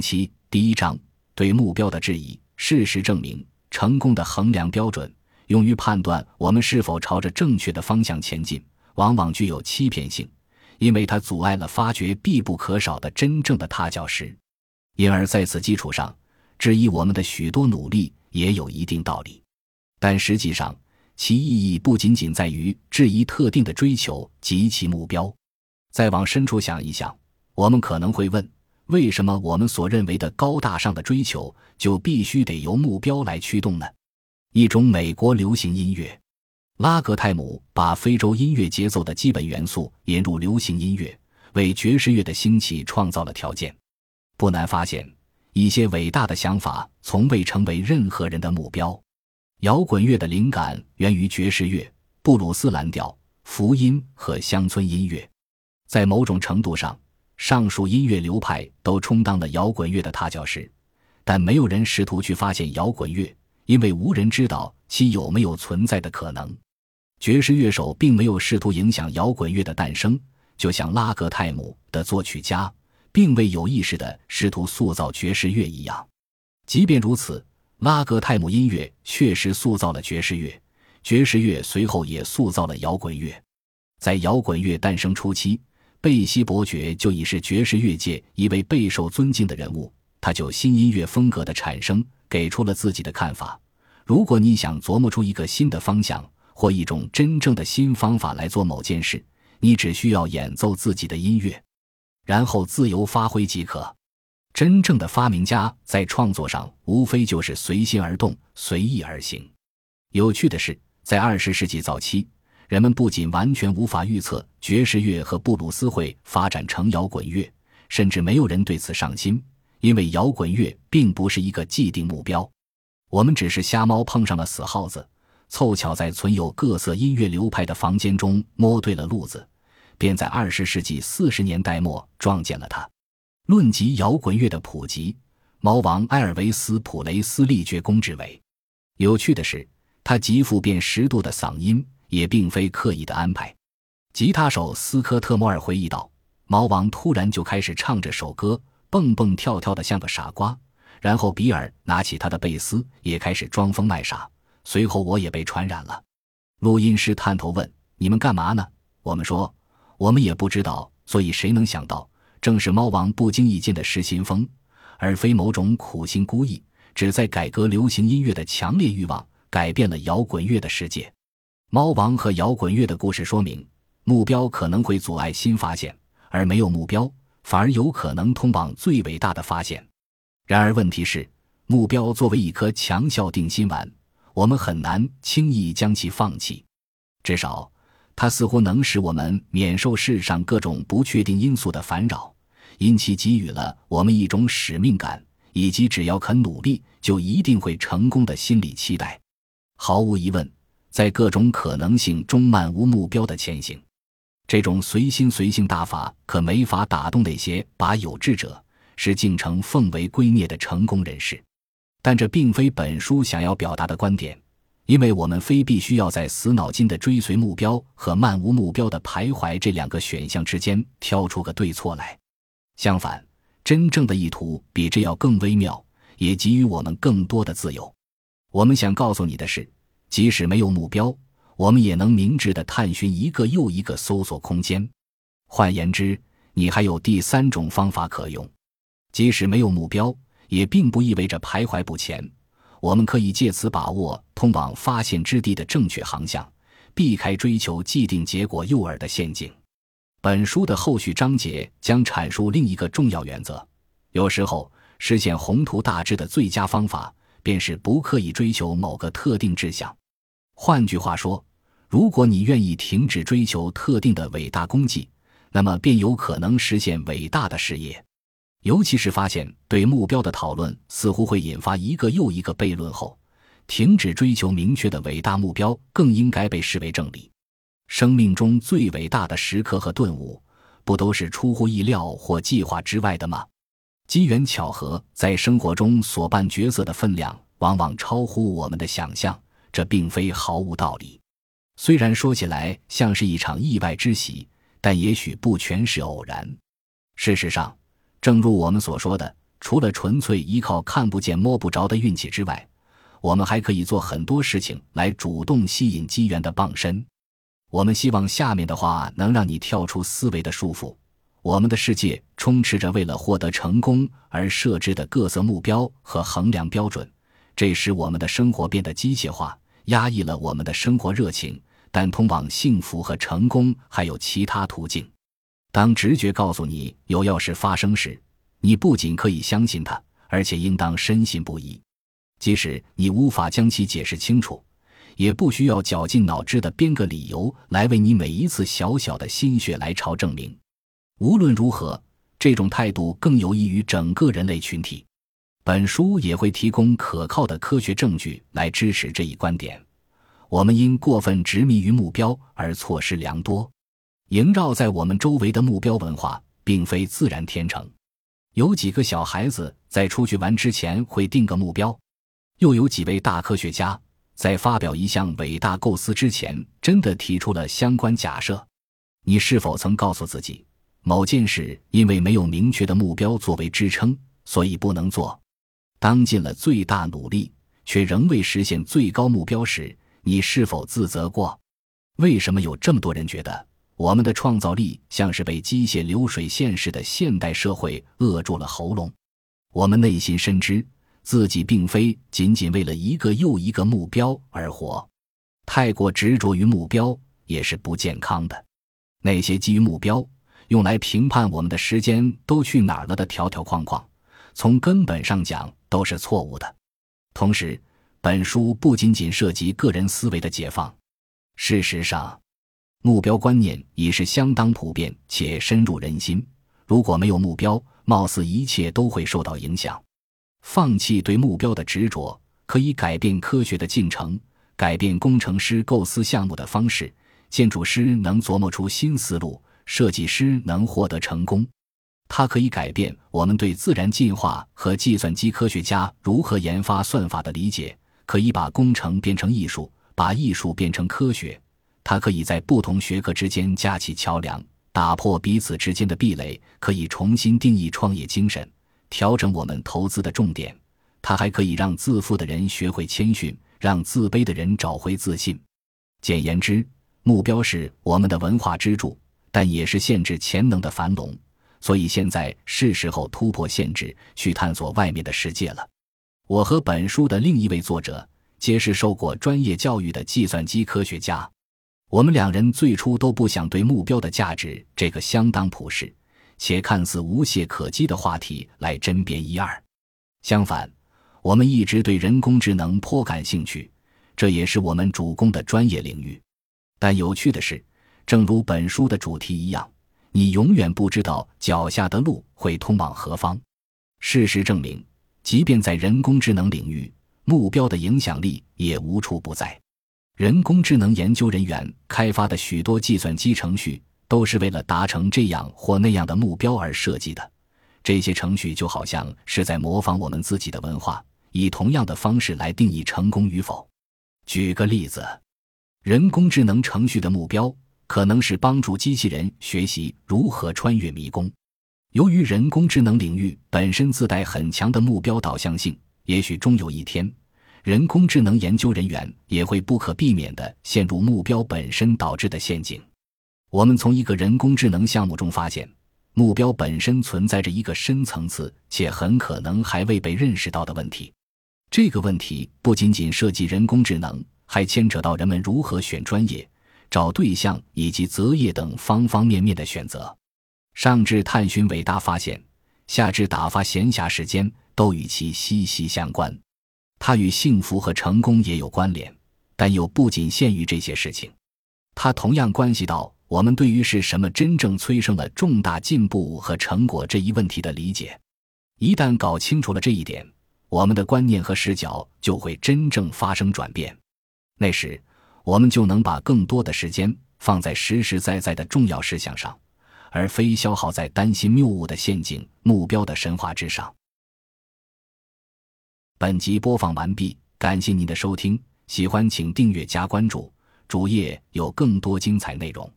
7第一章对目标的质疑。事实证明，成功的衡量标准用于判断我们是否朝着正确的方向前进，往往具有欺骗性，因为它阻碍了发掘必不可少的真正的踏脚石。因而在此基础上，质疑我们的许多努力也有一定道理。但实际上，其意义不仅仅在于质疑特定的追求及其目标。再往深处想一想，我们可能会问，为什么我们所认为的高大上的追求就必须得由目标来驱动呢？一种美国流行音乐，拉格泰姆把非洲音乐节奏的基本元素引入流行音乐，为爵士乐的兴起创造了条件。不难发现，一些伟大的想法从未成为任何人的目标。摇滚乐的灵感源于爵士乐、布鲁斯蓝调、福音和乡村音乐。在某种程度上，上述音乐流派都充当了摇滚乐的踏脚石，但没有人试图去发现摇滚乐，因为无人知道其有没有存在的可能。爵士乐手并没有试图影响摇滚乐的诞生，就像拉格泰姆的作曲家并未有意识地试图塑造爵士乐一样。即便如此，拉格泰姆音乐确实塑造了爵士乐，爵士乐随后也塑造了摇滚乐。在摇滚乐诞生初期，贝西伯爵就已是爵士乐界一位备受尊敬的人物，他就新音乐风格的产生给出了自己的看法。如果你想琢磨出一个新的方向或一种真正的新方法来做某件事，你只需要演奏自己的音乐，然后自由发挥即可。真正的发明家在创作上无非就是随心而动，随意而行。有趣的是，在20世纪早期，人们不仅完全无法预测爵士乐和布鲁斯会发展成摇滚乐，甚至没有人对此上心，因为摇滚乐并不是一个既定目标。我们只是瞎猫碰上了死耗子，凑巧在存有各色音乐流派的房间中摸对了路子，便在20世纪40年代末撞见了它。论及摇滚乐的普及，猫王埃尔维斯·普雷斯利绝功至伟。有趣的是，他极富辨识度的嗓音也并非刻意的安排。吉他手斯科特·摩尔回忆道，猫王突然就开始唱这首歌，蹦蹦跳跳的像个傻瓜，然后比尔拿起他的贝斯也开始装疯卖傻，随后我也被传染了。录音师探头问，你们干嘛呢？我们说，我们也不知道，所以谁能想到，正是猫王不经意间的失心疯，而非某种苦心孤诣，旨在改革流行音乐的强烈欲望，改变了摇滚乐的世界。猫王和摇滚乐的故事说明，目标可能会阻碍新发现，而没有目标，反而有可能通往最伟大的发现。然而问题是，目标作为一颗强效定心丸，我们很难轻易将其放弃。至少它似乎能使我们免受世上各种不确定因素的烦扰，因其给予了我们一种使命感，以及只要肯努力就一定会成功的心理期待。毫无疑问，在各种可能性中漫无目标的前行，这种随心随性大法可没法打动那些把有志者是竟成奉为圭臬的成功人士。但这并非本书想要表达的观点，因为我们非必须要在死脑筋的追随目标和漫无目标的徘徊这两个选项之间挑出个对错来。相反，真正的意图比这要更微妙，也给予我们更多的自由。我们想告诉你的是，即使没有目标，我们也能明智地探寻一个又一个搜索空间。换言之，你还有第三种方法可用。即使没有目标，也并不意味着徘徊不前，我们可以借此把握通往发现之地的正确航向，避开追求既定结果诱饵的陷阱。本书的后续章节将阐述另一个重要原则：有时候实现宏图大志的最佳方法，便是不刻意追求某个特定志向。换句话说，如果你愿意停止追求特定的伟大功绩，那么便有可能实现伟大的事业。尤其是发现对目标的讨论似乎会引发一个又一个悖论后，停止追求明确的伟大目标更应该被视为正理。生命中最伟大的时刻和顿悟，不都是出乎意料或计划之外的吗？机缘巧合在生活中所扮角色的分量往往超乎我们的想象，这并非毫无道理。虽然说起来像是一场意外之喜，但也许不全是偶然。事实上，正如我们所说的，除了纯粹依靠看不见摸不着的运气之外，我们还可以做很多事情来主动吸引机缘的傍身。我们希望下面的话能让你跳出思维的束缚。我们的世界充斥着为了获得成功而设置的各色目标和衡量标准，这使我们的生活变得机械化，压抑了我们的生活热情，但通往幸福和成功还有其他途径。当直觉告诉你有要事发生时，你不仅可以相信它，而且应当深信不疑。即使你无法将其解释清楚，也不需要绞尽脑汁的编个理由来为你每一次小小的心血来潮证明。无论如何，这种态度更有益于整个人类群体。本书也会提供可靠的科学证据来支持这一观点。我们因过分执迷于目标而错失良多。萦绕在我们周围的目标文化并非自然天成。有几个小孩子在出去玩之前会定个目标，又有几位大科学家在发表一项伟大构思之前真的提出了相关假设。你是否曾告诉自己，某件事因为没有明确的目标作为支撑，所以不能做？当尽了最大努力却仍未实现最高目标时，你是否自责过？为什么有这么多人觉得我们的创造力像是被机械流水线式的现代社会扼住了喉咙？我们内心深知自己并非仅仅为了一个又一个目标而活，太过执着于目标也是不健康的。那些基于目标用来评判我们的时间都去哪儿了的条条框框，从根本上讲都是错误的。同时，本书不仅仅涉及个人思维的解放。事实上，目标观念已是相当普遍且深入人心，如果没有目标，貌似一切都会受到影响。放弃对目标的执着，可以改变科学的进程，改变工程师构思项目的方式，建筑师能琢磨出新思路，设计师能获得成功。它可以改变我们对自然进化和计算机科学家如何研发算法的理解，可以把工程变成艺术，把艺术变成科学。它可以在不同学科之间架起桥梁，打破彼此之间的壁垒，可以重新定义创业精神，调整我们投资的重点。它还可以让自负的人学会谦逊，让自卑的人找回自信。简言之，目标是我们的文化支柱，但也是限制潜能的樊笼，所以现在是时候突破限制，去探索外面的世界了。我和本书的另一位作者皆是受过专业教育的计算机科学家。我们两人最初都不想对目标的价值这个相当普世且看似无懈可击的话题来针砭一二。相反，我们一直对人工智能颇感兴趣，这也是我们主攻的专业领域。但有趣的是，正如本书的主题一样，你永远不知道脚下的路会通往何方。事实证明，即便在人工智能领域，目标的影响力也无处不在。人工智能研究人员开发的许多计算机程序都是为了达成这样或那样的目标而设计的，这些程序就好像是在模仿我们自己的文化，以同样的方式来定义成功与否。举个例子，人工智能程序的目标可能是帮助机器人学习如何穿越迷宫。由于人工智能领域本身自带很强的目标导向性，也许终有一天人工智能研究人员也会不可避免地陷入目标本身导致的陷阱。我们从一个人工智能项目中发现，目标本身存在着一个深层次且很可能还未被认识到的问题。这个问题不仅仅涉及人工智能，还牵扯到人们如何选专业、找对象以及择业等方方面面的选择。上至探寻伟大发现，下至打发闲暇时间，都与其息息相关。它与幸福和成功也有关联，但又不仅限于这些事情。它同样关系到我们对于是什么真正催生了重大进步和成果这一问题的理解。一旦搞清楚了这一点，我们的观念和视角就会真正发生转变。那时，我们就能把更多的时间放在实实在在的重要事项上，而非消耗在担心谬误的陷阱、目标的神话之上。本集播放完毕，感谢您的收听，喜欢请订阅加关注，主页有更多精彩内容。